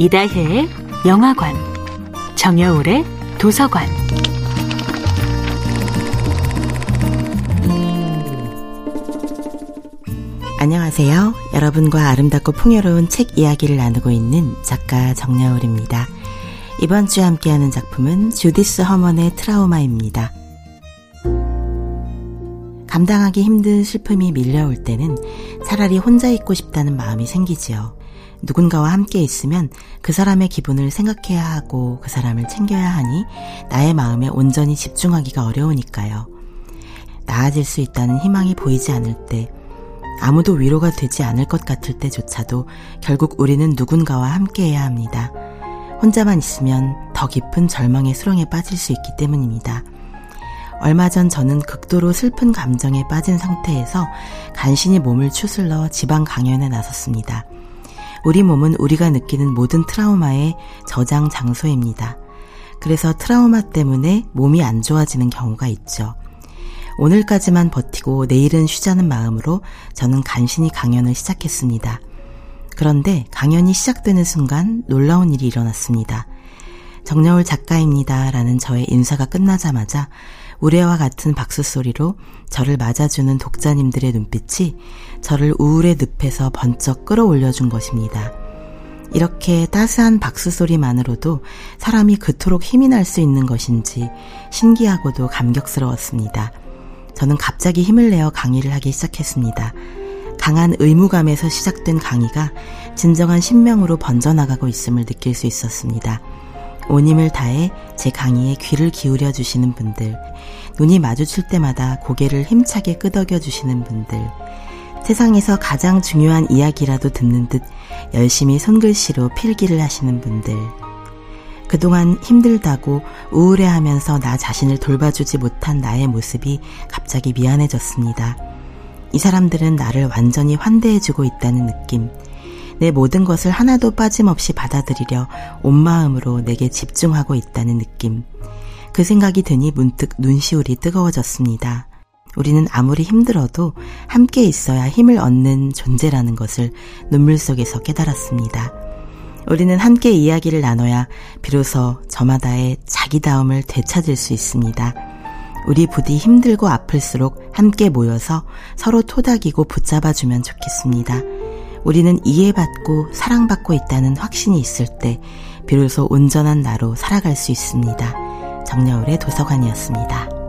이다혜의 영화관, 정여울의 도서관. 안녕하세요. 여러분과 아름답고 풍요로운 책 이야기를 나누고 있는 작가 정여울입니다. 이번 주에 함께하는 작품은 주디스 허먼의 트라우마입니다. 감당하기 힘든 슬픔이 밀려올 때는 차라리 혼자 있고 싶다는 마음이 생기지요. 누군가와 함께 있으면 그 사람의 기분을 생각해야 하고 그 사람을 챙겨야 하니 나의 마음에 온전히 집중하기가 어려우니까요. 나아질 수 있다는 희망이 보이지 않을 때, 아무도 위로가 되지 않을 것 같을 때조차도 결국 우리는 누군가와 함께해야 합니다. 혼자만 있으면 더 깊은 절망의 수렁에 빠질 수 있기 때문입니다. 얼마 전 저는 극도로 슬픈 감정에 빠진 상태에서 간신히 몸을 추슬러 지방 강연에 나섰습니다. 우리 몸은 우리가 느끼는 모든 트라우마의 저장 장소입니다. 그래서 트라우마 때문에 몸이 안 좋아지는 경우가 있죠. 오늘까지만 버티고 내일은 쉬자는 마음으로 저는 간신히 강연을 시작했습니다. 그런데 강연이 시작되는 순간 놀라운 일이 일어났습니다. 정여울 작가입니다 라는 저의 인사가 끝나자마자 우레와 같은 박수 소리로 저를 맞아주는 독자님들의 눈빛이 저를 우울의 늪에서 번쩍 끌어올려준 것입니다. 이렇게 따스한 박수 소리만으로도 사람이 그토록 힘이 날 수 있는 것인지 신기하고도 감격스러웠습니다. 저는 갑자기 힘을 내어 강의를 하기 시작했습니다. 강한 의무감에서 시작된 강의가 진정한 신명으로 번져나가고 있음을 느낄 수 있었습니다. 온 힘을 다해 제 강의에 귀를 기울여 주시는 분들, 눈이 마주칠 때마다 고개를 힘차게 끄덕여 주시는 분들, 세상에서 가장 중요한 이야기라도 듣는 듯 열심히 손글씨로 필기를 하시는 분들, 그동안 힘들다고 우울해하면서 나 자신을 돌봐주지 못한 나의 모습이 갑자기 미안해졌습니다. 이 사람들은 나를 완전히 환대해주고 있다는 느낌, 내 모든 것을 하나도 빠짐없이 받아들이려 온 마음으로 내게 집중하고 있다는 느낌. 그 생각이 드니 문득 눈시울이 뜨거워졌습니다. 우리는 아무리 힘들어도 함께 있어야 힘을 얻는 존재라는 것을 눈물 속에서 깨달았습니다. 우리는 함께 이야기를 나눠야 비로소 저마다의 자기다움을 되찾을 수 있습니다. 우리 부디 힘들고 아플수록 함께 모여서 서로 토닥이고 붙잡아주면 좋겠습니다. 우리는 이해받고 사랑받고 있다는 확신이 있을 때 비로소 온전한 나로 살아갈 수 있습니다. 정여울의 도서관이었습니다.